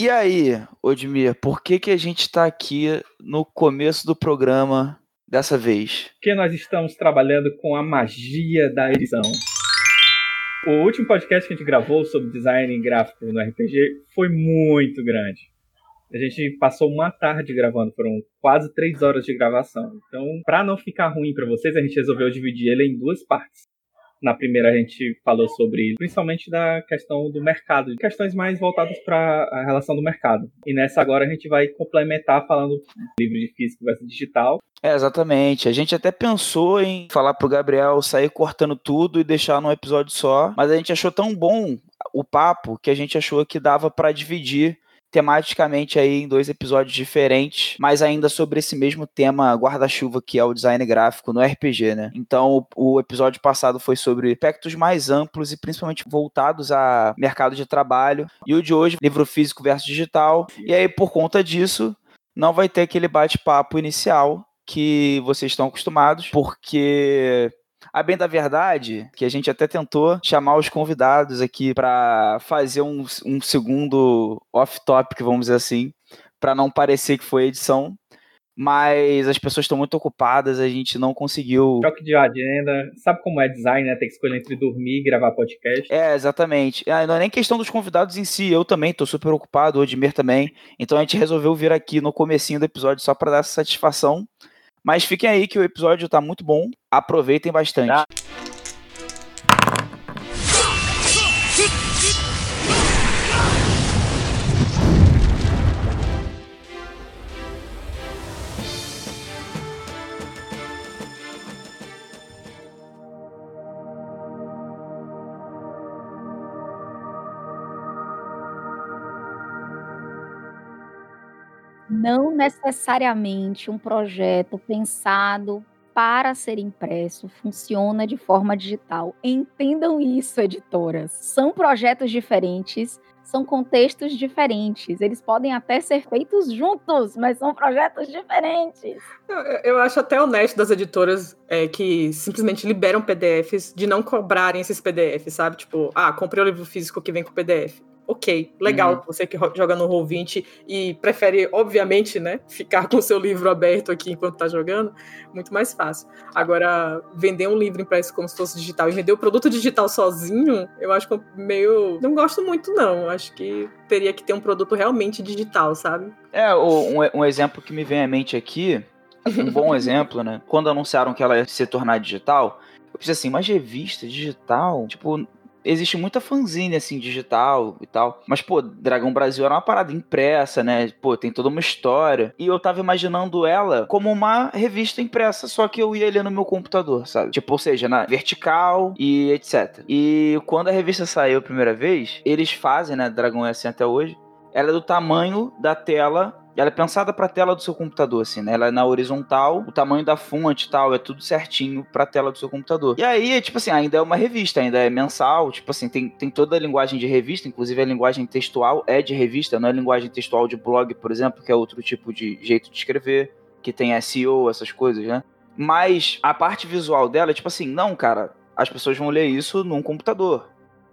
E aí, Odmir, por que que a gente está aqui no começo do programa dessa vez? Porque nós estamos trabalhando com a magia da edição. O último podcast que a gente gravou sobre design gráfico no RPG foi muito grande. A gente passou uma tarde gravando, foram quase 3 horas de gravação. Então, para não ficar ruim para vocês, a gente resolveu dividir ele em 2 partes. Na primeira a gente falou sobre, principalmente da questão do mercado, questões mais voltadas para a relação do mercado. E nessa agora a gente vai complementar falando livro de físico versus digital. É, exatamente. A gente até pensou em falar pro Gabriel sair cortando tudo e deixar num episódio só, mas a gente achou tão bom o papo que a gente achou que dava para dividir tematicamente aí em 2 episódios diferentes, mas ainda sobre esse mesmo tema guarda-chuva que é o design gráfico no RPG, né? Então o episódio passado foi sobre aspectos mais amplos e principalmente voltados a mercado de trabalho, e o de hoje, livro físico versus digital, e aí por conta disso não vai ter aquele bate-papo inicial que vocês estão acostumados, porque... A bem da verdade, que a gente até tentou chamar os convidados aqui para fazer um segundo off-topic, vamos dizer assim, para não parecer que foi edição, mas as pessoas estão muito ocupadas, a gente não conseguiu... Choque de agenda, sabe como é design, né? Tem que escolher entre dormir e gravar podcast. É, exatamente. Não é nem questão dos convidados em si, eu também estou super ocupado, o Odmir também, então a gente resolveu vir aqui no comecinho do episódio só para dar essa satisfação. Mas fiquem aí que o episódio tá muito bom. Aproveitem bastante. Tá. Não necessariamente um projeto pensado para ser impresso funciona de forma digital. Entendam isso, editoras. São projetos diferentes, são contextos diferentes. Eles podem até ser feitos juntos, mas são projetos diferentes. Eu acho até honesto das editoras que simplesmente liberam PDFs de não cobrarem esses PDFs, sabe? Tipo, comprei o livro físico que vem com PDF. Ok, legal, Você que joga no Roll20 e prefere, obviamente, né, ficar com o seu livro aberto aqui enquanto tá jogando, muito mais fácil. Agora, vender um livro impresso como se fosse digital e vender o produto digital sozinho, eu acho que eu meio... Não gosto muito, não. Acho que teria que ter um produto realmente digital, sabe? É, um exemplo que me vem à mente aqui, um bom exemplo, né? Quando anunciaram que ela ia se tornar digital, eu pensei assim, mas revista digital, tipo... Existe muita fanzine, assim, digital e tal. Mas, pô, Dragão Brasil era uma parada impressa, né? Pô, tem toda uma história. E eu tava imaginando ela como uma revista impressa, só que eu ia ler no meu computador, sabe? Tipo, ou seja, na vertical e etc. E quando a revista saiu a primeira vez, eles fazem, né? Dragão é assim até hoje. Ela é do tamanho da tela... Ela é pensada pra tela do seu computador, assim, né? Ela é na horizontal, o tamanho da fonte e tal, é tudo certinho pra tela do seu computador. E aí, tipo assim, ainda é uma revista, ainda é mensal, tipo assim, tem toda a linguagem de revista, inclusive a linguagem textual é de revista, não é linguagem textual de blog, por exemplo, que é outro tipo de jeito de escrever, que tem SEO, essas coisas, né? Mas a parte visual dela é tipo assim, não, cara, as pessoas vão ler isso num computador.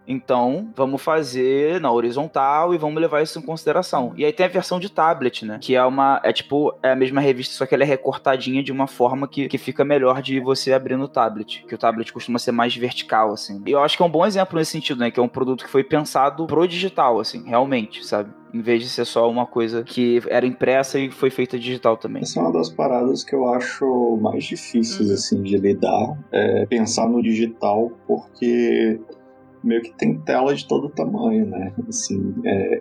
Então, vamos fazer na horizontal e vamos levar isso em consideração. E aí tem a versão de tablet, né? Que é uma... É tipo... É a mesma revista, só que ela é recortadinha de uma forma que fica melhor de você abrir no tablet. Que o tablet costuma ser mais vertical, assim. E eu acho que é um bom exemplo nesse sentido, né? Que é um produto que foi pensado pro digital, assim. Realmente, sabe? Em vez de ser só uma coisa que era impressa e foi feita digital também. Essa é uma das paradas que eu acho mais difíceis, assim, de lidar. É pensar no digital, porque... meio que tem tela de todo tamanho, né? Assim,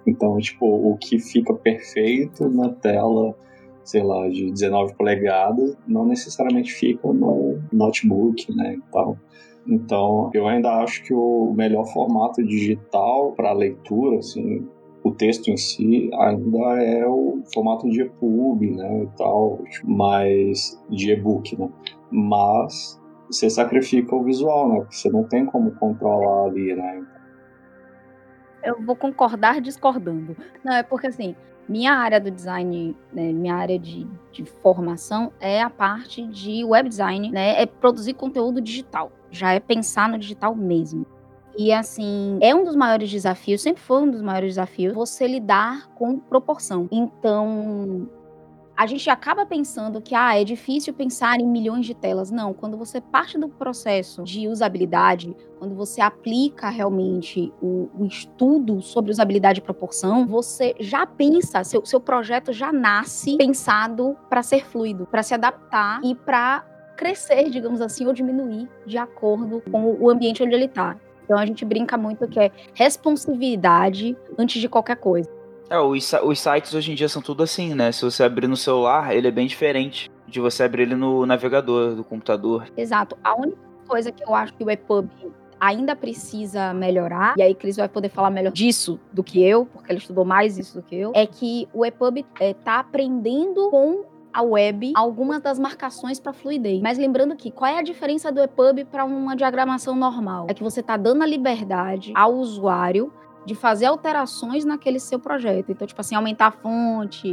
então, tipo, o que fica perfeito na tela, sei lá, de 19 polegadas, não necessariamente fica no notebook, né? E tal. Então, eu ainda acho que o melhor formato digital para leitura, assim, o texto em si, ainda é o formato de EPUB, né? E tal, mas de e-book, né? Mas... você sacrifica o visual, né? Porque você não tem como controlar ali, né? Eu vou concordar discordando. Não, é porque, assim, minha área do design, né, minha área de formação é a parte de web design, né? É produzir conteúdo digital. Já é pensar no digital mesmo. E assim, é um dos maiores desafios, sempre foi um dos maiores desafios, você lidar com proporção. Então, a gente acaba pensando que é difícil pensar em milhões de telas. Não, quando você parte do processo de usabilidade, quando você aplica realmente o estudo sobre usabilidade e proporção, você já pensa, seu projeto já nasce pensado para ser fluido, para se adaptar e para crescer, digamos assim, ou diminuir de acordo com o ambiente onde ele está. Então a gente brinca muito que é responsividade antes de qualquer coisa. Os sites hoje em dia são tudo assim, né? Se você abrir no celular, ele é bem diferente de você abrir ele no navegador do computador. Exato. A única coisa que eu acho que o EPUB ainda precisa melhorar, e aí Cris vai poder falar melhor disso do que eu, porque ela estudou mais isso do que eu, é que o EPUB tá aprendendo com a web algumas das marcações para fluidez. Mas lembrando que, qual é a diferença do EPUB para uma diagramação normal? É que você tá dando a liberdade ao usuário de fazer alterações naquele seu projeto. Então, tipo assim, aumentar a fonte,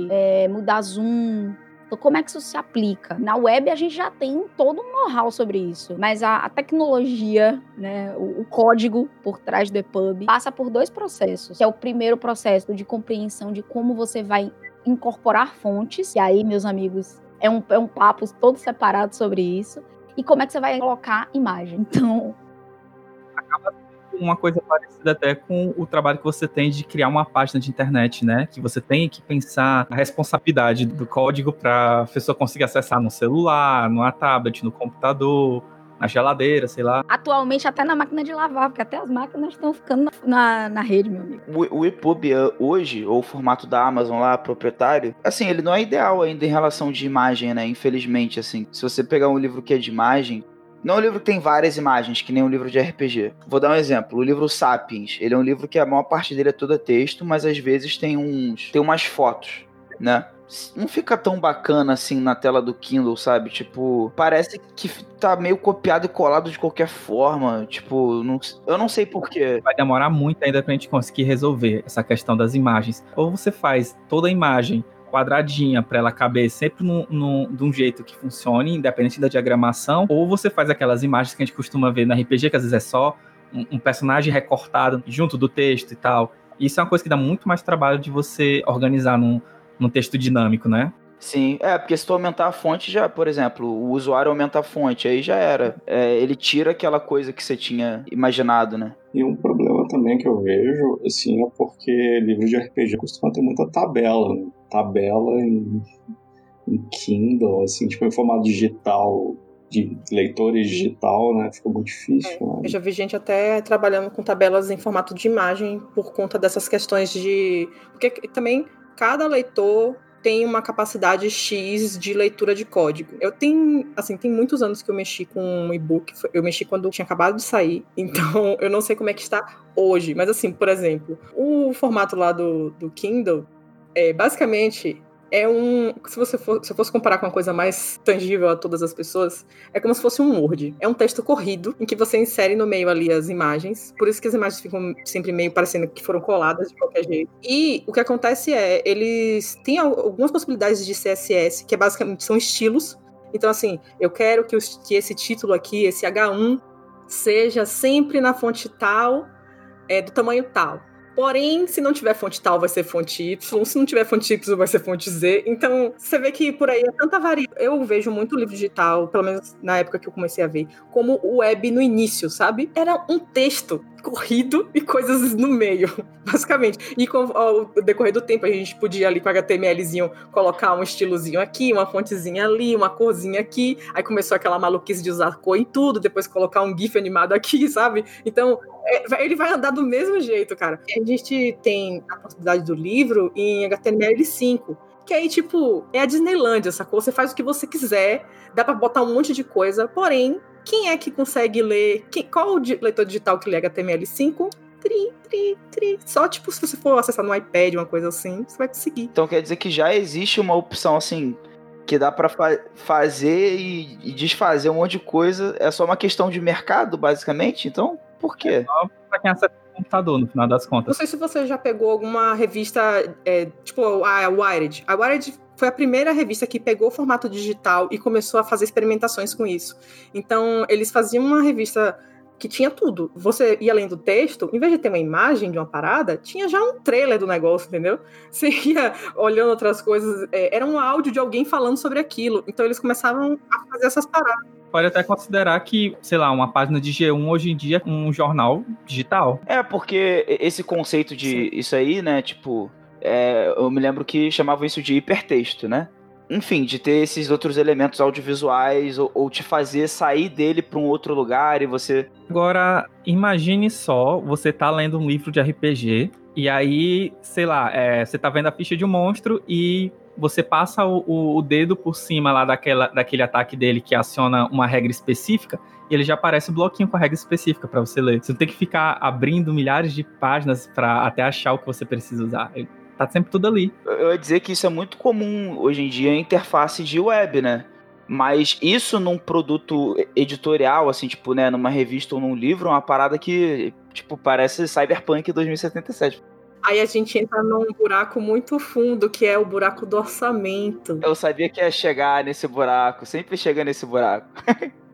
mudar zoom. Então, como é que isso se aplica? Na web, a gente já tem todo um know-how sobre isso. Mas a tecnologia, né, o código por trás do EPUB, passa por dois processos. Que é o primeiro processo de compreensão de como você vai incorporar fontes. E aí, meus amigos, é um papo todo separado sobre isso. E como é que você vai colocar imagem. Então, acaba uma coisa parecida até com o trabalho que você tem de criar uma página de internet, né? Que você tem que pensar a responsabilidade do código para a pessoa conseguir acessar no celular, numa tablet, no computador, na geladeira, sei lá. Atualmente até na máquina de lavar, porque até as máquinas estão ficando na rede, meu amigo. O EPUB hoje, ou o formato da Amazon lá, proprietário, assim, ele não é ideal ainda em relação de imagem, né? Infelizmente, assim, se você pegar um livro que é de imagem, não é um livro que tem várias imagens, que nem um livro de RPG. Vou dar um exemplo. O livro Sapiens, ele é um livro que a maior parte dele é todo texto, mas às vezes tem umas fotos, né? Não fica tão bacana assim na tela do Kindle, sabe? Tipo, parece que tá meio copiado e colado de qualquer forma. Tipo, eu não sei porquê. Vai demorar muito ainda pra gente conseguir resolver essa questão das imagens. Ou você faz toda a imagem quadradinha para ela caber sempre de um jeito que funcione, independente da diagramação, ou você faz aquelas imagens que a gente costuma ver na RPG, que às vezes é só um personagem recortado junto do texto e tal. Isso é uma coisa que dá muito mais trabalho de você organizar num texto dinâmico, né? Sim, porque se tu aumentar a fonte já, por exemplo, o usuário aumenta a fonte, aí já era. Ele tira aquela coisa que você tinha imaginado, né? E um problema também que eu vejo, assim, é porque livros de RPG costumam ter muita tabela, né? Tabela em Kindle, assim, tipo, em formato digital, de leitores digital, né? Fica muito difícil. Né? Eu já vi gente até trabalhando com tabelas em formato de imagem por conta dessas questões de... Porque também cada leitor tem uma capacidade X de leitura de código. Eu tenho, assim, tem muitos anos que eu mexi com um e-book, eu mexi quando tinha acabado de sair, então eu não sei como é que está hoje, mas assim, por exemplo, o formato lá do Kindle, basicamente, se eu fosse comparar com uma coisa mais tangível a todas as pessoas, é como se fosse um Word. É um texto corrido, em que você insere no meio ali as imagens. Por isso que as imagens ficam sempre meio parecendo que foram coladas de qualquer jeito. E o que acontece eles têm algumas possibilidades de CSS, que basicamente são estilos. Então, assim, eu quero que esse título aqui, esse H1, seja sempre na fonte tal, do tamanho tal. Porém, se não tiver fonte tal, vai ser fonte Y. Se não tiver fonte Y, vai ser fonte Z. Então, você vê que por aí é tanta variação. Eu vejo muito livro digital, pelo menos na época que eu comecei a ver, como web no início, sabe? Era um texto corrido e coisas no meio, basicamente. E com o decorrer do tempo, a gente podia ali com HTMLzinho colocar um estilozinho aqui, uma fontezinha ali, uma corzinha aqui. Aí começou aquela maluquice de usar cor em tudo, depois colocar um GIF animado aqui, sabe? Então, ele vai andar do mesmo jeito, cara. A gente tem a possibilidade do livro em HTML5, que aí, tipo, é a Disneylândia, sacou? Você faz o que você quiser, dá pra botar um monte de coisa, porém, quem é que consegue ler? Qual o leitor digital que lê HTML5? Só, tipo, se você for acessar no iPad, uma coisa assim, você vai conseguir. Então quer dizer que já existe uma opção, assim, que dá pra fazer e desfazer um monte de coisa, é só uma questão de mercado, basicamente? Então, por quê? É só pra quem acessa computador, no final das contas. Não sei se você já pegou alguma revista, tipo a Wired. A Wired foi a primeira revista que pegou o formato digital e começou a fazer experimentações com isso. Então, eles faziam uma revista que tinha tudo. Você ia lendo o texto, em vez de ter uma imagem de uma parada, tinha já um trailer do negócio, entendeu? Você ia olhando outras coisas, era um áudio de alguém falando sobre aquilo. Então eles começavam a fazer essas paradas. Pode até considerar que, sei lá, uma página de G1 hoje em dia é um jornal digital. É, porque esse conceito de Sim. isso aí, né, tipo... eu me lembro que chamavam isso de hipertexto, né? Enfim, de ter esses outros elementos audiovisuais ou te fazer sair dele para um outro lugar e você... Agora, imagine só, você tá lendo um livro de RPG e aí, sei lá, você tá vendo a ficha de um monstro e você passa o dedo por cima lá daquele ataque dele que aciona uma regra específica e ele já aparece um bloquinho com a regra específica para você ler. Você não tem que ficar abrindo milhares de páginas para até achar o que você precisa usar. Tá sempre tudo ali. Eu ia dizer que isso é muito comum hoje em dia em interface de web, né? Mas isso num produto editorial, assim, tipo, né? Numa revista ou num livro, é uma parada que, tipo, parece Cyberpunk 2077. Aí a gente entra num buraco muito fundo, que é o buraco do orçamento. Eu sabia que ia chegar nesse buraco. Sempre chega nesse buraco.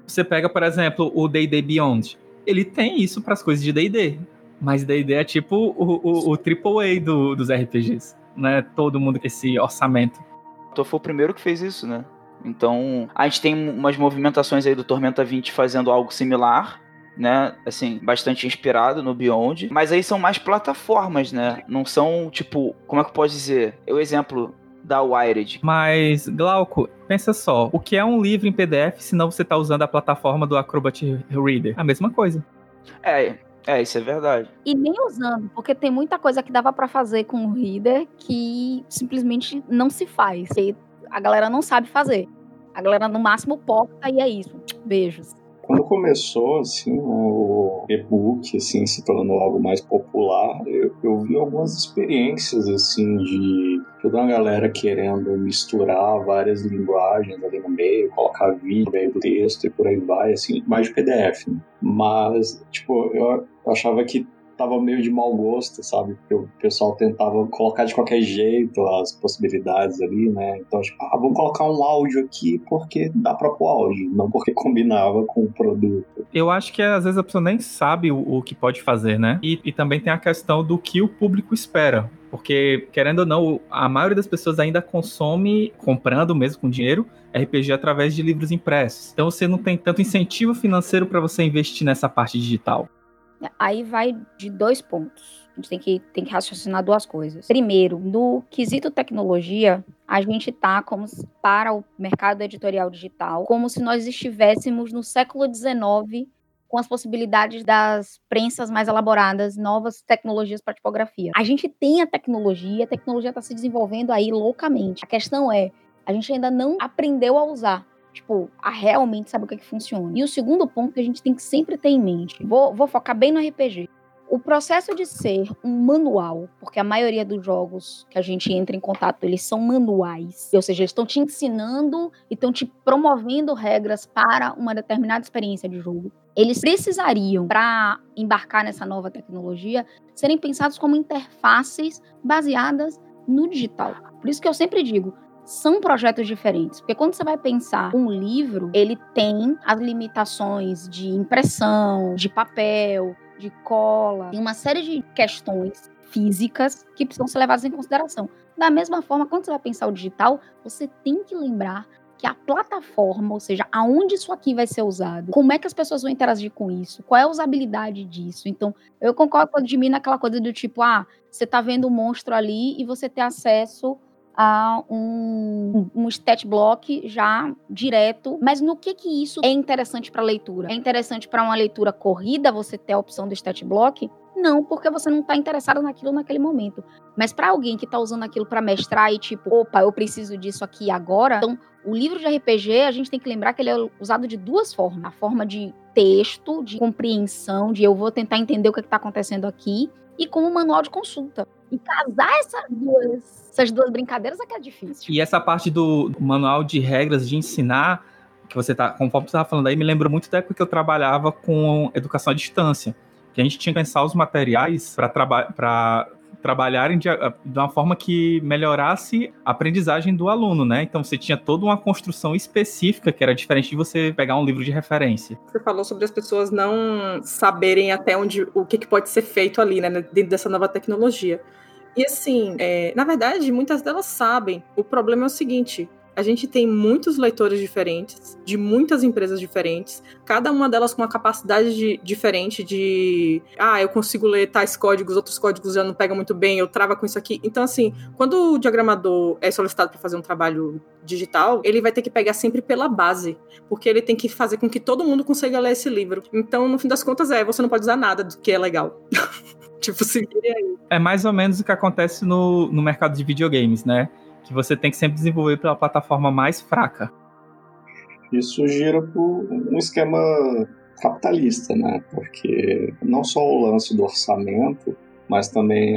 Você pega, por exemplo, o D&D Beyond. Ele tem isso para as coisas de D&D. Mas D&D é tipo o AAA dos RPGs, né? Todo mundo com esse orçamento. O Tophu foi o primeiro que fez isso, né? Então, a gente tem umas movimentações aí do Tormenta 20 fazendo algo similar, né? Assim, bastante inspirado no Beyond. Mas aí são mais plataformas, né? Não são, tipo, como é que eu posso dizer? O exemplo da Wired. Mas, Glauco, pensa só. O que é um livro em PDF se não você tá usando a plataforma do Acrobat Reader? A mesma coisa. Isso é verdade. E nem usando, porque tem muita coisa que dava pra fazer com o reader que simplesmente não se faz. E a galera não sabe fazer. A galera, no máximo, posta e é isso. Beijos. Quando começou, assim, o e-book, assim, se tornou algo mais popular, eu vi algumas experiências, assim, de toda uma galera querendo misturar várias linguagens ali no meio, colocar vídeo no meio do texto e por aí vai, assim, mais de PDF, né? Mas, tipo, eu achava que tava meio de mau gosto, sabe? Porque o pessoal tentava colocar de qualquer jeito as possibilidades ali, né? Então, tipo, vamos colocar um áudio aqui porque dá pra pôr áudio, não porque combinava com o produto. Eu acho que às vezes a pessoa nem sabe o que pode fazer, né? E também tem a questão do que o público espera. Porque, querendo ou não, a maioria das pessoas ainda consome, comprando mesmo com dinheiro, RPG através de livros impressos. Então você não tem tanto incentivo financeiro pra você investir nessa parte digital. Aí vai de dois pontos. A gente tem que raciocinar duas coisas. Primeiro, no quesito tecnologia, a gente está para o mercado editorial digital como se nós estivéssemos no século XIX com as possibilidades das prensas mais elaboradas, novas tecnologias para tipografia. A gente tem a tecnologia está se desenvolvendo aí loucamente. A questão é, a gente ainda não aprendeu a usar. Tipo, a realmente saber o que é que funciona. E o segundo ponto que a gente tem que sempre ter em mente, vou focar bem no RPG. O processo de ser um manual, porque a maioria dos jogos que a gente entra em contato, eles são manuais. Ou seja, eles estão te ensinando e estão te promovendo regras para uma determinada experiência de jogo. Eles precisariam, para embarcar nessa nova tecnologia, serem pensados como interfaces baseadas no digital. Por isso que eu sempre digo, são projetos diferentes, porque quando você vai pensar um livro, ele tem as limitações de impressão, de papel, de cola, tem uma série de questões físicas que precisam ser levadas em consideração. Da mesma forma, quando você vai pensar o digital, você tem que lembrar que a plataforma, ou seja, aonde isso aqui vai ser usado, como é que as pessoas vão interagir com isso, qual é a usabilidade disso. Então, eu concordo com o Odmir naquela coisa do tipo, você tá vendo um monstro ali e você tem acesso a um stat block já direto. Mas no que isso é interessante para leitura? É interessante para uma leitura corrida você ter a opção do stat block? Não, porque você não está interessado naquilo naquele momento. Mas para alguém que está usando aquilo para mestrar e tipo, opa, eu preciso disso aqui agora. Então, o livro de RPG, a gente tem que lembrar que ele é usado de duas formas. A forma de texto, de compreensão, de eu vou tentar entender o que está acontecendo aqui. E como um manual de consulta. E casar essas duas brincadeiras é que é difícil. E essa parte do manual de regras, de ensinar, que você tá, conforme você estava falando aí, me lembra muito da época que eu trabalhava com educação à distância. Que a gente tinha que pensar os materiais para trabalharem de uma forma que melhorasse a aprendizagem do aluno, né? Então você tinha toda uma construção específica que era diferente de você pegar um livro de referência. Você falou sobre as pessoas não saberem até onde o que pode ser feito ali, né? Dentro dessa nova tecnologia. E assim, na verdade, muitas delas sabem. O problema é o seguinte: a gente tem muitos leitores diferentes, de muitas empresas diferentes, cada uma delas com uma capacidade diferente de... Ah, eu consigo ler tais códigos, outros códigos já não pegam muito bem, eu trava com isso aqui. Então, assim, quando o diagramador é solicitado para fazer um trabalho digital, ele vai ter que pegar sempre pela base, porque ele tem que fazer com que todo mundo consiga ler esse livro. Então, no fim das contas, você não pode usar nada do que é legal. Tipo, seguir aí. É mais ou menos o que acontece no mercado de videogames, né? Que você tem que sempre desenvolver pela plataforma mais fraca. Isso gira por um esquema capitalista, né? Porque não só o lance do orçamento, mas também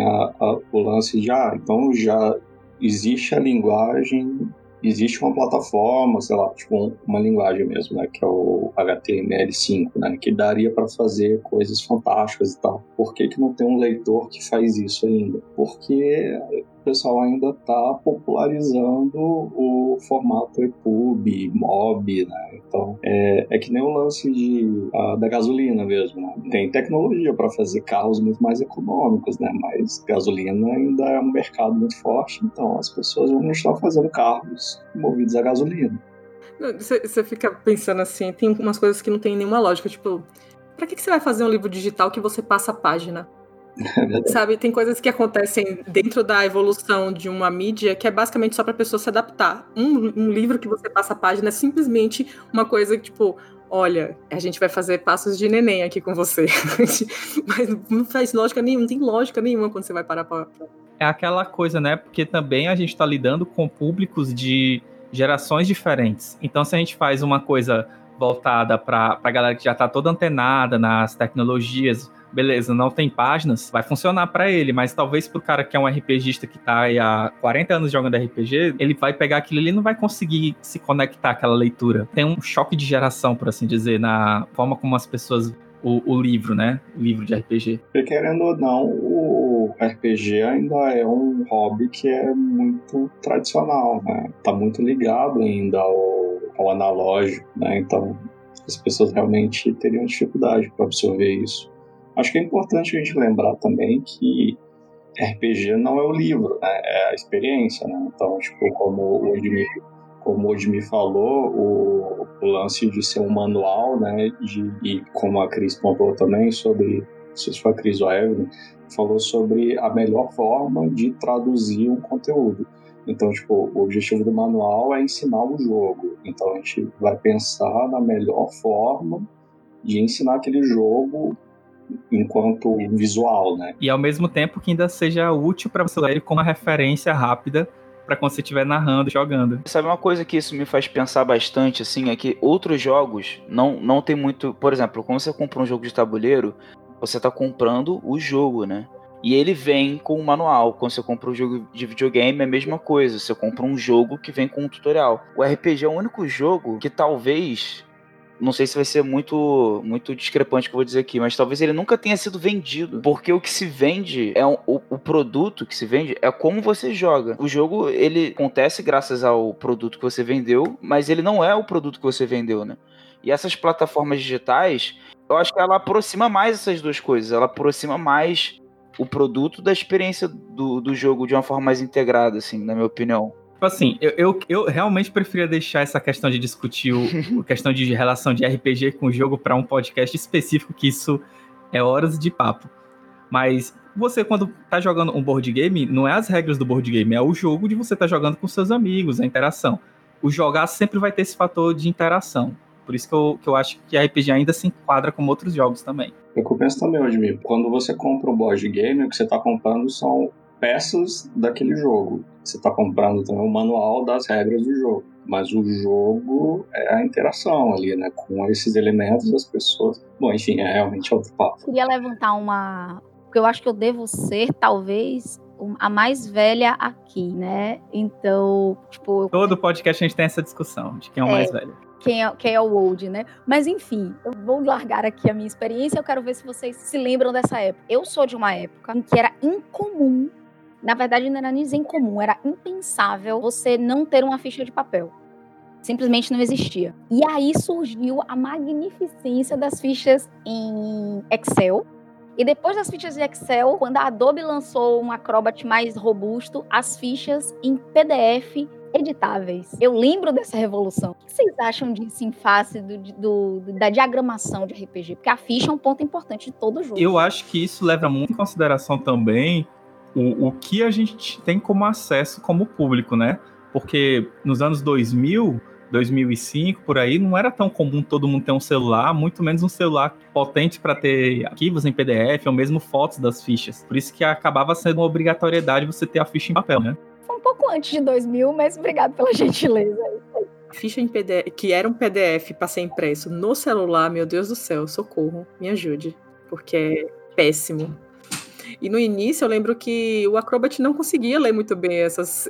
o lance de, então já existe a linguagem, existe uma plataforma, sei lá, tipo uma linguagem mesmo, né? Que é o HTML5, né? Que daria para fazer coisas fantásticas e tal. Por que não tem um leitor que faz isso ainda? Porque... o pessoal ainda está popularizando o formato EPUB, MOB, né? Então, é que nem o lance da gasolina mesmo, né? Tem tecnologia para fazer carros muito mais econômicos, né? Mas gasolina ainda é um mercado muito forte, então as pessoas vão estar fazendo carros movidos a gasolina. Você fica pensando assim, tem umas coisas que não tem nenhuma lógica, tipo, para que você vai fazer um livro digital que você passa a página? Sabe, tem coisas que acontecem dentro da evolução de uma mídia que é basicamente só pra pessoa se adaptar. Um livro que você passa a página é simplesmente uma coisa que, tipo, olha, a gente vai fazer passos de neném aqui com você. Mas não faz lógica nenhuma, não tem lógica nenhuma quando você vai parar pra... É aquela coisa, né? Porque também a gente tá lidando com públicos de gerações diferentes. Então, se a gente faz uma coisa voltada pra galera que já tá toda antenada nas tecnologias... Beleza, não tem páginas, vai funcionar pra ele, mas talvez pro cara que é um RPGista que tá aí há 40 anos jogando RPG, ele vai pegar aquilo e ele não vai conseguir se conectar àquela leitura. Tem um choque de geração, por assim dizer, na forma como as pessoas... O livro, né? O livro de RPG. Porque, querendo ou não, o RPG ainda é um hobby que é muito tradicional, né? Tá muito ligado ainda ao analógico, né? Então, as pessoas realmente teriam dificuldade pra absorver isso. Acho que é importante a gente lembrar também que RPG não é o livro, né? É a experiência, né? Então, tipo, como o Odmir falou, o lance de ser um manual, né? E como a Cris pontuou também sobre, não sei se foi a Cris ou a Evelyn, falou sobre a melhor forma de traduzir um conteúdo. Então, tipo, o objetivo do manual é ensinar o jogo. Então, a gente vai pensar na melhor forma de ensinar aquele jogo enquanto visual, né? E ao mesmo tempo que ainda seja útil para você ler como uma referência rápida para quando você estiver narrando, jogando. Sabe uma coisa que isso me faz pensar bastante, assim, é que outros jogos não tem muito... Por exemplo, quando você compra um jogo de tabuleiro, você tá comprando o jogo, né? E ele vem com um manual. Quando você compra um jogo de videogame, é a mesma coisa. Você compra um jogo que vem com um tutorial. O RPG é o único jogo que talvez... Não sei se vai ser muito discrepante o que eu vou dizer aqui, mas talvez ele nunca tenha sido vendido. Porque o que se vende, o produto que se vende é como você joga. O jogo, ele acontece graças ao produto que você vendeu, mas ele não é o produto que você vendeu, né? E essas plataformas digitais, eu acho que ela aproxima mais essas duas coisas. Ela aproxima mais o produto da experiência do jogo de uma forma mais integrada, assim, na minha opinião. Assim, eu realmente preferia deixar essa questão de discutir a questão de relação de RPG com o jogo para um podcast específico, que isso é horas de papo. Mas você, quando tá jogando um board game, não é as regras do board game, é o jogo de você tá jogando com seus amigos, a interação. O jogar sempre vai ter esse fator de interação. Por isso que eu acho que a RPG ainda se enquadra como outros jogos também. Eu penso também, Odmir, quando você compra um board game, o que você tá comprando são peças daquele jogo. Você está comprando também o manual das regras do jogo. Mas o jogo é a interação ali, né? Com esses elementos das pessoas. Bom, enfim, é realmente outro papo. Eu queria levantar uma... Porque eu acho que eu devo ser, talvez, a mais velha aqui, né? Então, tipo... Todo podcast a gente tem essa discussão de quem é o mais velho. quem é o Old, né? Mas enfim, eu vou largar aqui a minha experiência, eu quero ver se vocês se lembram dessa época. Eu sou de uma época em que era incomum, na verdade não era nem incomum, era impensável você não ter uma ficha de papel. Simplesmente não existia. E aí surgiu a magnificência das fichas em Excel. E depois das fichas em Excel, quando a Adobe lançou um Acrobat mais robusto, as fichas em PDF editáveis. Eu lembro dessa revolução. O que vocês acham disso em face da diagramação de RPG? Porque a ficha é um ponto importante de todo jogo. Eu acho que isso leva muito em consideração também o que a gente tem como acesso como público, né? Porque nos anos 2000, 2005, por aí, não era tão comum todo mundo ter um celular, muito menos um celular potente para ter arquivos em PDF ou mesmo fotos das fichas. Por isso que acabava sendo uma obrigatoriedade você ter a ficha em papel, né? Foi um pouco antes de 2000, mas obrigado pela gentileza. A ficha em PDF, que era um PDF para ser impresso no celular, meu Deus do céu, socorro, me ajude, porque é péssimo. E no início eu lembro que o Acrobat não conseguia ler muito bem essas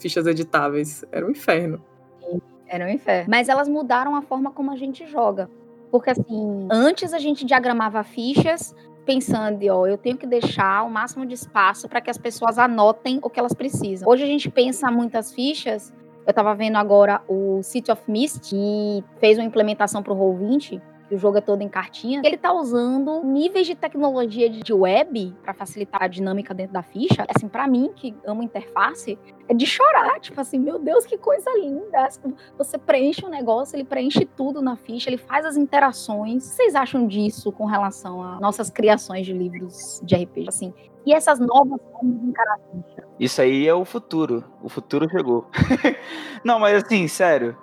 fichas editáveis. Era um inferno. Sim, era um inferno. Mas elas mudaram a forma como a gente joga. Porque assim, antes a gente diagramava fichas pensando, eu tenho que deixar o máximo de espaço para que as pessoas anotem o que elas precisam. Hoje a gente pensa muitas fichas. Eu estava vendo agora o City of Mist, que fez uma implementação para o Roll20, que o jogo é todo em cartinha, ele tá usando níveis de tecnologia de web pra facilitar a dinâmica dentro da ficha. Assim, pra mim, que amo interface, é de chorar, tipo assim, meu Deus, que coisa linda. Você preenche um negócio, ele preenche tudo na ficha, ele faz as interações. O que vocês acham disso com relação a nossas criações de livros de RPG, assim? E essas novas formas de encarar a ficha? Isso aí é o futuro. O futuro chegou. Não, mas assim, sério,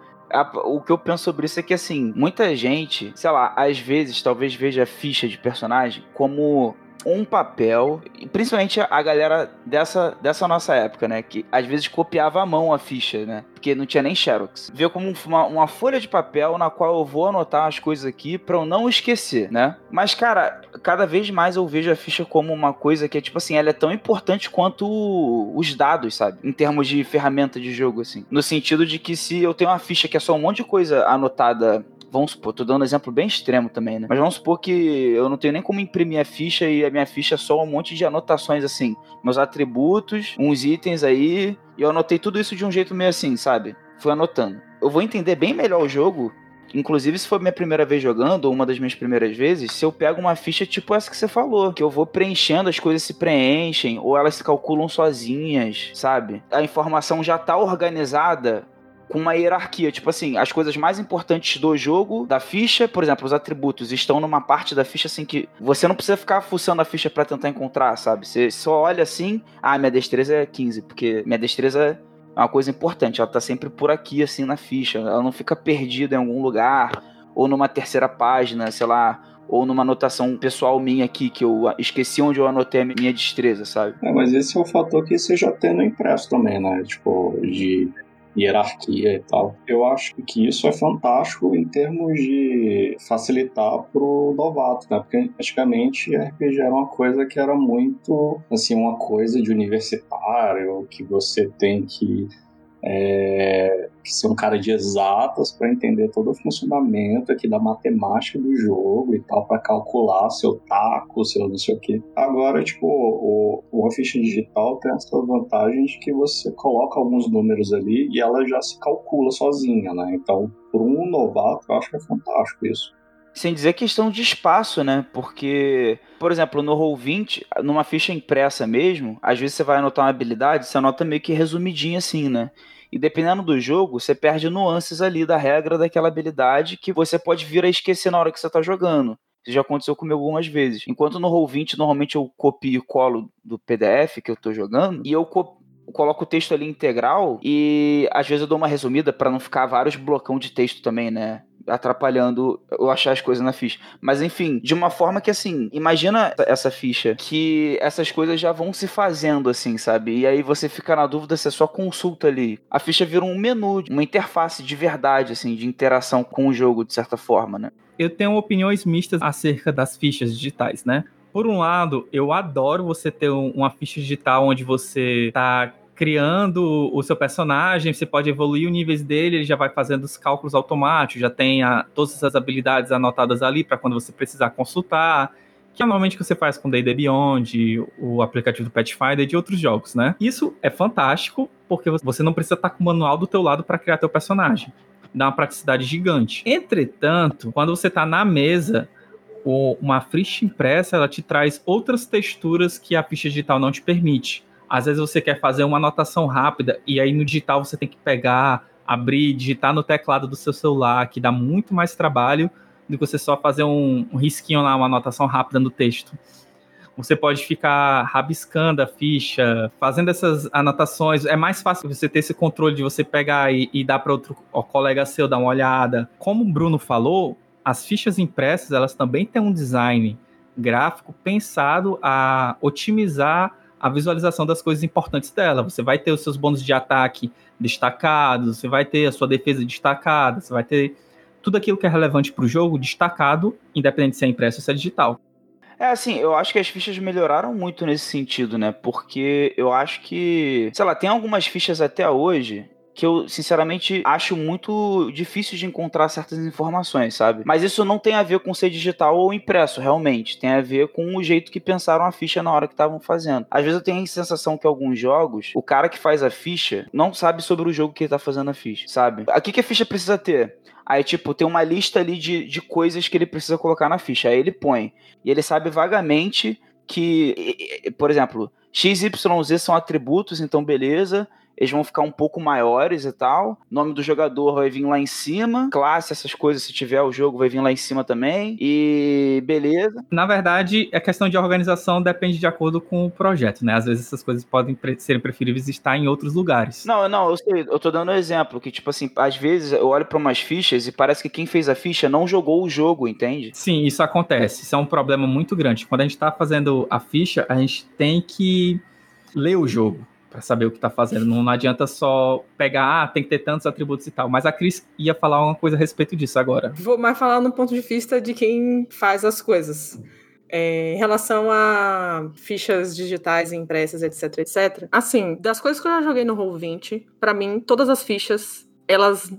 o que eu penso sobre isso é que, assim, muita gente, sei lá, às vezes talvez veja a ficha de personagem como um papel, principalmente a galera dessa nossa época, né, que às vezes copiava à mão a ficha, né, porque não tinha nem xerox. Vê como uma folha de papel na qual eu vou anotar as coisas aqui pra eu não esquecer, né? Mas, cara, cada vez mais eu vejo a ficha como uma coisa que é, tipo assim, ela é tão importante quanto os dados, sabe? Em termos de ferramenta de jogo, assim. No sentido de que se eu tenho uma ficha que é só um monte de coisa anotada, vamos supor, tô dando um exemplo bem extremo também, né? Mas vamos supor que eu não tenho nem como imprimir a ficha e a minha ficha é só um monte de anotações, assim. Meus atributos, uns itens aí. E eu anotei tudo isso de um jeito meio assim, sabe? Fui anotando. Eu vou entender bem melhor o jogo, inclusive se for minha primeira vez jogando, ou uma das minhas primeiras vezes, se eu pego uma ficha tipo essa que você falou, que eu vou preenchendo, as coisas se preenchem, ou elas se calculam sozinhas, sabe? A informação já tá organizada com uma hierarquia, tipo assim, as coisas mais importantes do jogo, da ficha, por exemplo, os atributos estão numa parte da ficha assim que você não precisa ficar fuçando a ficha pra tentar encontrar, sabe? Você só olha assim, minha destreza é 15, porque minha destreza é uma coisa importante, ela tá sempre por aqui, assim, na ficha, ela não fica perdida em algum lugar, ou numa terceira página, sei lá, ou numa anotação pessoal minha aqui, que eu esqueci onde eu anotei a minha destreza, sabe? Mas esse é um fator que você já tem no impresso também, né? Tipo, de hierarquia e tal. Eu acho que isso é fantástico em termos de facilitar pro novato, né? Porque antigamente RPG era uma coisa que era muito, assim, uma coisa de universitário, que você tem que ser um cara de exatas para entender todo o funcionamento aqui da matemática do jogo e tal, para calcular seu taco, seu não sei o que. Agora, tipo, a ficha digital tem essa vantagem de que você coloca alguns números ali e ela já se calcula sozinha, né? Então, para um novato, eu acho que é fantástico isso. Sem dizer questão de espaço, né? Porque, por exemplo, no Roll20, numa ficha impressa mesmo, às vezes você vai anotar uma habilidade, você anota meio que resumidinha assim, né? E dependendo do jogo, você perde nuances ali da regra daquela habilidade que você pode vir a esquecer na hora que você tá jogando. Isso já aconteceu comigo algumas vezes. Enquanto no Roll20, normalmente eu copio e colo do PDF que eu tô jogando, e eu coloco o texto ali integral, e às vezes eu dou uma resumida pra não ficar vários blocão de texto também, né? Atrapalhando eu achar as coisas na ficha. Mas enfim, de uma forma que assim, imagina essa ficha, que essas coisas já vão se fazendo assim, sabe? E aí você fica na dúvida se é só consulta ali. A ficha vira um menu, uma interface de verdade, assim, de interação com o jogo, de certa forma, né? Eu tenho opiniões mistas acerca das fichas digitais, né? Por um lado, eu adoro você ter uma ficha digital onde você tá criando o seu personagem, você pode evoluir os níveis dele, ele já vai fazendo os cálculos automáticos, já tem todas essas habilidades anotadas ali para quando você precisar consultar, que é normalmente o que você faz com D&D Beyond, o aplicativo do Pathfinder e de outros jogos, né? Isso é fantástico, porque você não precisa estar com o manual do teu lado para criar teu personagem. Dá uma praticidade gigante. Entretanto, quando você está na mesa, uma ficha impressa, ela te traz outras texturas que a ficha digital não te permite. Às vezes você quer fazer uma anotação rápida e aí no digital você tem que pegar, abrir, digitar no teclado do seu celular, que dá muito mais trabalho do que você só fazer um risquinho lá, uma anotação rápida no texto. Você pode ficar rabiscando a ficha, fazendo essas anotações. É mais fácil você ter esse controle de você pegar e dar para outro colega seu dar uma olhada. Como o Bruno falou, as fichas impressas, elas também têm um design gráfico pensado a otimizar a visualização das coisas importantes dela. Você vai ter os seus bônus de ataque destacados, você vai ter a sua defesa destacada, você vai ter tudo aquilo que é relevante para o jogo destacado, independente se é impresso ou se é digital. É assim, eu acho que as fichas melhoraram muito nesse sentido, né? Porque eu acho que, sei lá, tem algumas fichas até hoje que eu, sinceramente, acho muito difícil de encontrar certas informações, sabe? Mas isso não tem a ver com ser digital ou impresso, realmente. Tem a ver com o jeito que pensaram a ficha na hora que estavam fazendo. Às vezes eu tenho a sensação que alguns jogos, o cara que faz a ficha não sabe sobre o jogo que ele tá fazendo a ficha, sabe? O que a ficha precisa ter? Aí, tipo, tem uma lista ali de coisas que ele precisa colocar na ficha. Aí ele põe. E ele sabe vagamente que, por exemplo, X, Y, Z são atributos, então beleza. Eles vão ficar um pouco maiores e tal. Nome do jogador vai vir lá em cima. Classe, essas coisas, se tiver o jogo, vai vir lá em cima também. E beleza. Na verdade, a questão de organização depende de acordo com o projeto, né? Às vezes essas coisas podem ser preferíveis estar em outros lugares. Não, eu sei. Eu tô dando um exemplo. Que, tipo assim, às vezes eu olho pra umas fichas e parece que quem fez a ficha não jogou o jogo, entende? Sim, isso acontece. Isso é um problema muito grande. Quando a gente tá fazendo a ficha, a gente tem que ler o jogo para saber o que tá fazendo. Não adianta só pegar, tem que ter tantos atributos e tal. Mas a Cris ia falar uma coisa a respeito disso agora. Vou mais falar no ponto de vista de quem faz as coisas. Em relação a fichas digitais, impressas, etc, etc. Assim, das coisas que eu já joguei no Roll20, para mim, todas as fichas, elas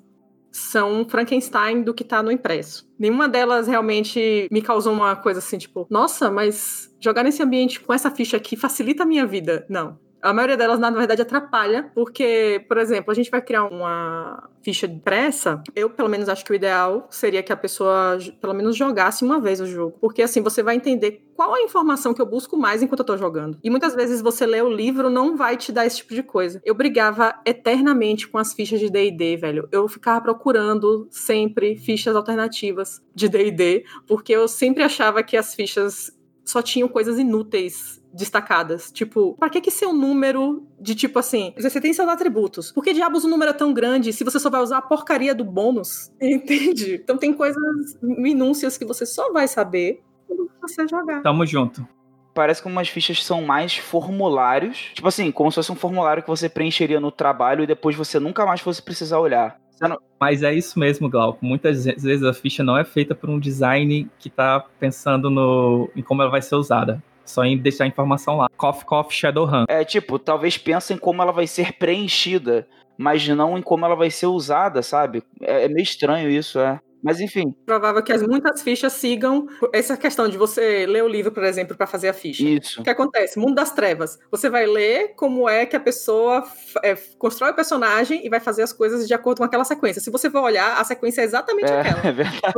são Frankenstein do que tá no impresso. Nenhuma delas realmente me causou uma coisa assim, tipo, nossa, mas jogar nesse ambiente com essa ficha aqui facilita a minha vida. Não. A maioria delas, na verdade, atrapalha, porque, por exemplo, a gente vai criar uma ficha impressa. Eu, pelo menos, acho que o ideal seria que a pessoa, pelo menos, jogasse uma vez o jogo. Porque, assim, você vai entender qual é a informação que eu busco mais enquanto eu tô jogando. E, muitas vezes, você ler o livro não vai te dar esse tipo de coisa. Eu brigava eternamente com as fichas de D&D, velho. Eu ficava procurando sempre fichas alternativas de D&D, porque eu sempre achava que as fichas só tinham coisas inúteis destacadas. Tipo, pra que ser um número de tipo assim, você tem seus atributos. Por que diabos o número é tão grande se você só vai usar a porcaria do bônus? Entende? Então tem coisas, minúcias que você só vai saber quando você jogar. Tamo junto. Parece que umas fichas são mais formulários. Tipo assim, como se fosse um formulário que você preencheria no trabalho e depois você nunca mais fosse precisar olhar. Mas é isso mesmo, Glauco. Muitas vezes a ficha não é feita por um design que tá pensando em como ela vai ser usada. Só em deixar a informação lá. Cough, Shadowrun. É, tipo, talvez pensa em como ela vai ser preenchida, mas não em como ela vai ser usada, sabe? É meio estranho isso, é. Mas enfim. Provável que muitas fichas sigam essa questão de você ler o livro, por exemplo, para fazer a ficha. Isso. O que acontece? Mundo das Trevas. Você vai ler como é que a pessoa constrói o personagem e vai fazer as coisas de acordo com aquela sequência. Se você vai olhar, a sequência é exatamente aquela. É verdade.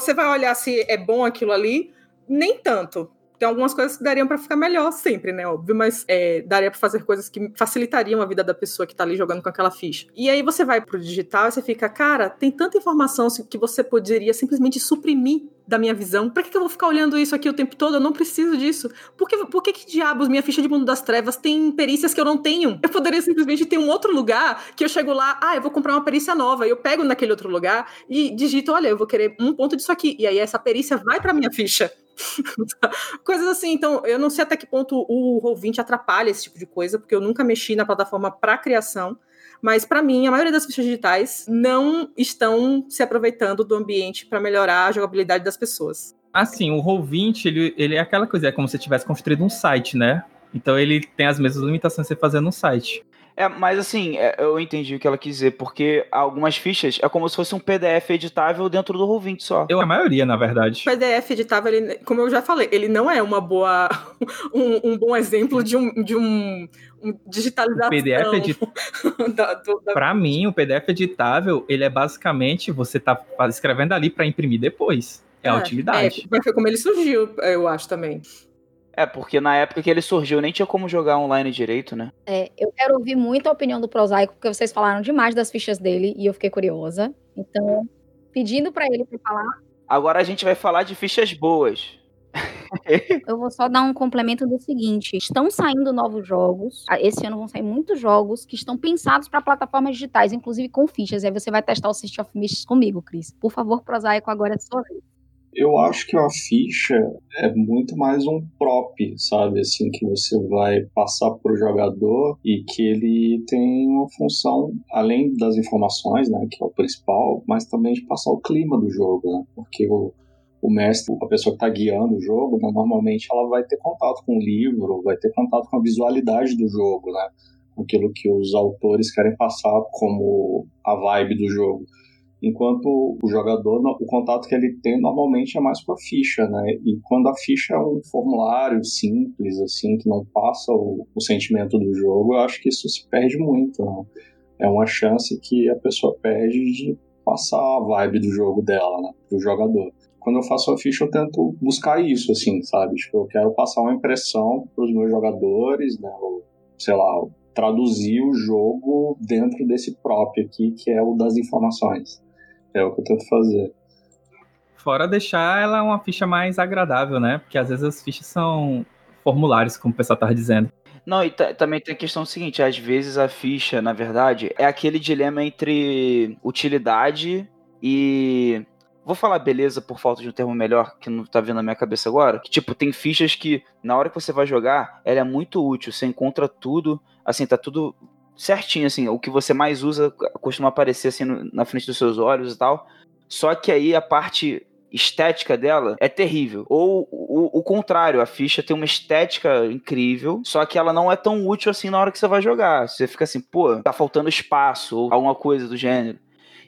Você vai olhar se é bom aquilo ali, nem tanto. Tem algumas coisas que dariam pra ficar melhor sempre, né? Óbvio, mas daria pra fazer coisas que facilitariam a vida da pessoa que tá ali jogando com aquela ficha. E aí você vai pro digital e você fica, cara, tem tanta informação que você poderia simplesmente suprimir da minha visão. Pra que eu vou ficar olhando isso aqui o tempo todo? Eu não preciso disso. Por que diabos minha ficha de Mundo das Trevas tem perícias que eu não tenho? Eu poderia simplesmente ter um outro lugar que eu chego lá, eu vou comprar uma perícia nova, eu pego naquele outro lugar e digito, olha, eu vou querer um ponto disso aqui. E aí essa perícia vai pra minha ficha. Coisas assim, então eu não sei até que ponto o Roll20 atrapalha esse tipo de coisa, porque eu nunca mexi na plataforma para criação, mas para mim a maioria das fichas digitais não estão se aproveitando do ambiente para melhorar a jogabilidade das pessoas. Assim, o Roll20 ele é aquela coisa, é como se tivesse construído um site, né? Então ele tem as mesmas limitações que você fazendo no site. É, mas assim, eu entendi o que ela quis dizer, porque algumas fichas é como se fosse um PDF editável dentro do Roll20 só. A maioria, na verdade. O PDF editável, ele, como eu já falei, ele não é uma boa... um bom exemplo de um digitalização. Pra mim, o PDF editável, ele é basicamente você tá escrevendo ali pra imprimir depois. É a utilidade. Foi como ele surgiu, eu acho também. É, porque na época que ele surgiu, nem tinha como jogar online direito, né? É, eu quero ouvir muito a opinião do Prosaico, porque vocês falaram demais das fichas dele e eu fiquei curiosa. Então, pedindo pra ele pra falar... Agora a gente vai falar de fichas boas. Eu vou só dar um complemento do seguinte. Estão saindo novos jogos. Esse ano vão sair muitos jogos que estão pensados para plataformas digitais, inclusive com fichas. E aí você vai testar o City of Mist comigo, Cris. Por favor, Prosaico, agora é sua vez. Eu acho que a ficha é muito mais um prop, sabe? Assim, que você vai passar para o jogador e que ele tem uma função, além das informações, né? Que é o principal, mas também de passar o clima do jogo, né? Porque o mestre, a pessoa que está guiando o jogo, né, normalmente ela vai ter contato com o livro, vai ter contato com a visualidade do jogo, né? Aquilo que os autores querem passar como a vibe do jogo. Enquanto o jogador, o contato que ele tem normalmente é mais com a ficha, né? E quando a ficha é um formulário simples, assim, que não passa o sentimento do jogo, eu acho que isso se perde muito, né? É uma chance que a pessoa perde de passar a vibe do jogo dela, né? Pro jogador. Quando eu faço a ficha, eu tento buscar isso, assim, sabe? Tipo, eu quero passar uma impressão pros meus jogadores, né? Ou, sei lá, traduzir o jogo dentro desse próprio aqui, que é o das informações. É o que eu tento fazer. Fora deixar ela uma ficha mais agradável, né? Porque às vezes as fichas são formulários, como o pessoal estava dizendo. Não, e também tem a questão seguinte. Às vezes a ficha, na verdade, é aquele dilema entre utilidade e... Vou falar beleza por falta de um termo melhor que não tá vindo na minha cabeça agora. Que, tipo, tem fichas que, na hora que você vai jogar, ela é muito útil. Você encontra tudo, assim, tá tudo... certinho, assim, o que você mais usa costuma aparecer, assim, na frente dos seus olhos e tal, só que aí a parte estética dela é terrível, ou o contrário, a ficha tem uma estética incrível, só que ela não é tão útil assim na hora que você vai jogar, você fica assim, pô, tá faltando espaço, ou alguma coisa do gênero.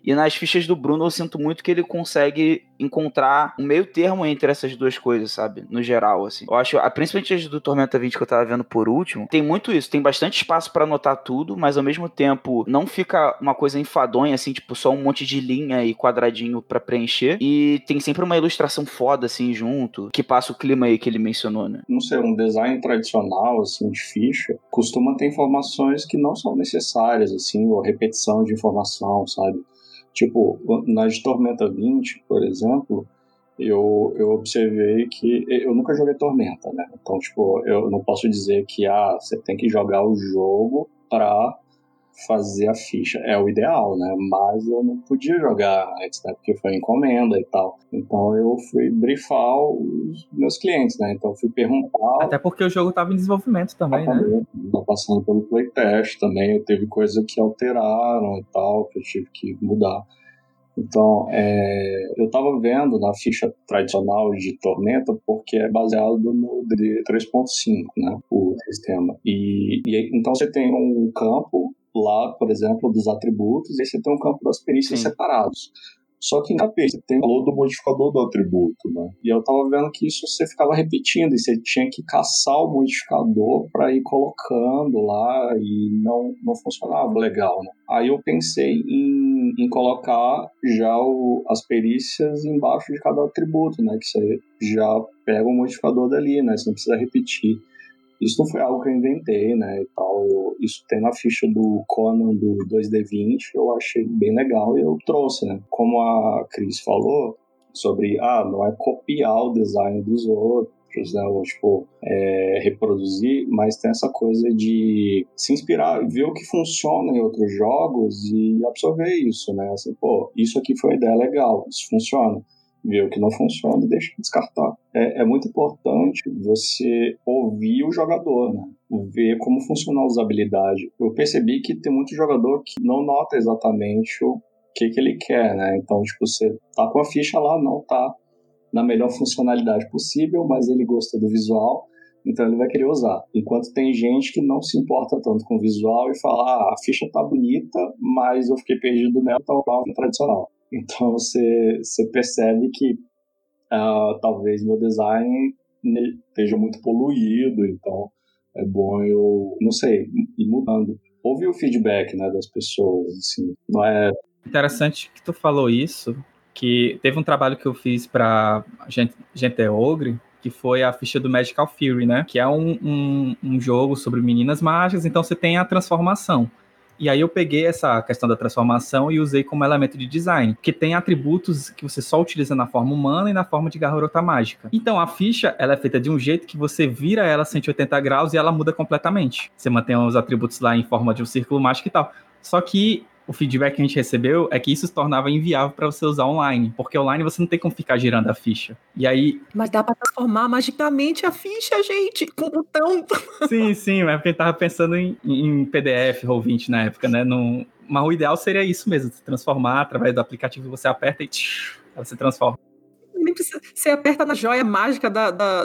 E nas fichas do Bruno eu sinto muito que ele consegue encontrar um meio termo entre essas duas coisas, sabe? No geral, assim. Eu acho, principalmente as do Tormenta 20 que eu tava vendo por último, tem muito isso. Tem bastante espaço pra anotar tudo, mas ao mesmo tempo não fica uma coisa enfadonha, assim, tipo, só um monte de linha e quadradinho pra preencher. E tem sempre uma ilustração foda, assim, junto, que passa o clima aí que ele mencionou, né? Não sei, um design tradicional, assim, de ficha, costuma ter informações que não são necessárias, assim, ou repetição de informação, sabe? Tipo, na de Tormenta 20, por exemplo, eu observei que... Eu nunca joguei Tormenta, né? Então, tipo, eu não posso dizer que, você tem que jogar o jogo pra fazer a ficha. É o ideal, né? Mas eu não podia jogar antes, né? Porque foi encomenda e tal. Então, eu fui brifar os meus clientes, né? Então, eu fui perguntar... Até porque o jogo tava em desenvolvimento também, né? Tá passando pelo playtest também, teve coisa que alteraram e tal, que eu tive que mudar. Então, eu tava vendo na ficha tradicional de Tormenta, porque é baseado no 3.5, né, o sistema. E então você tem um campo lá, por exemplo, dos atributos, e você tem um campo das perícias separados. Só que na perícia tem o valor do modificador do atributo, né? E eu tava vendo que isso você ficava repetindo, e você tinha que caçar o modificador para ir colocando lá, e não funcionava legal, né? Aí eu pensei em colocar já as perícias embaixo de cada atributo, né? Que você já pega o modificador dali, né? Você não precisa repetir. Isso não foi algo que eu inventei, né, e tal. Isso tem na ficha do Conan do 2D20, eu achei bem legal e eu trouxe, né. Como a Cris falou sobre, não é copiar o design dos outros, né, ou tipo, reproduzir, mas tem essa coisa de se inspirar, ver o que funciona em outros jogos e absorver isso, né, assim, pô, isso aqui foi uma ideia legal, isso funciona. Ver o que não funciona e deixa descartar. É muito importante você ouvir o jogador, né? Ver como funciona a usabilidade. Eu percebi que tem muito jogador que não nota exatamente o que ele quer, né? Então, tipo, você tá com a ficha lá, não tá na melhor funcionalidade possível, mas ele gosta do visual, então ele vai querer usar. Enquanto tem gente que não se importa tanto com o visual e fala, ah, a ficha tá bonita, mas eu fiquei perdido nela, tá uma ficha tradicional. Então você percebe que talvez meu design esteja muito poluído, então é bom eu, não sei, ir mudando. Ouvir o feedback, né, das pessoas, assim, não é... Interessante que tu falou isso, que teve um trabalho que eu fiz pra Gente é Ogre, que foi a ficha do Magical Fury, né, que é um jogo sobre meninas mágicas, então você tem a transformação. E aí eu peguei essa questão da transformação e usei como elemento de design, que tem atributos que você só utiliza na forma humana e na forma de garota mágica. Então a ficha, ela é feita de um jeito que você vira ela 180 graus e ela muda completamente. Você mantém os atributos lá em forma de um círculo mágico e tal. Só que o feedback que a gente recebeu é que isso se tornava inviável para você usar online, porque online você não tem como ficar girando a ficha. E aí... Mas dá para transformar magicamente a ficha, gente, com o botão. Sim, sim, mas porque a gente tava pensando em PDF, Roll20 na época, né? Não... Mas o ideal seria isso mesmo, se transformar através do aplicativo, você aperta e ela se transforma. Você aperta na joia mágica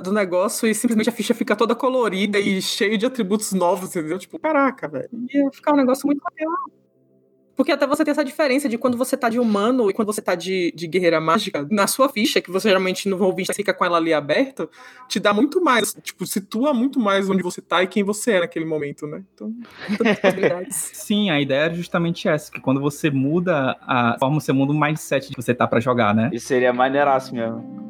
do negócio e simplesmente a ficha fica toda colorida e cheia de atributos novos, entendeu? Tipo, caraca, velho, ia ficar um negócio muito legal. Porque até você tem essa diferença de quando você tá de humano e quando você tá de guerreira mágica, na sua ficha, que você geralmente no Roll20 fica com ela ali aberta, te dá muito mais, tipo, situa muito mais onde você tá e quem você é naquele momento, né? Então, muitas possibilidades. Sim, a ideia é justamente essa, que quando você muda a forma, você muda o mindset que você tá pra jogar, né? Isso seria maneiraço mesmo.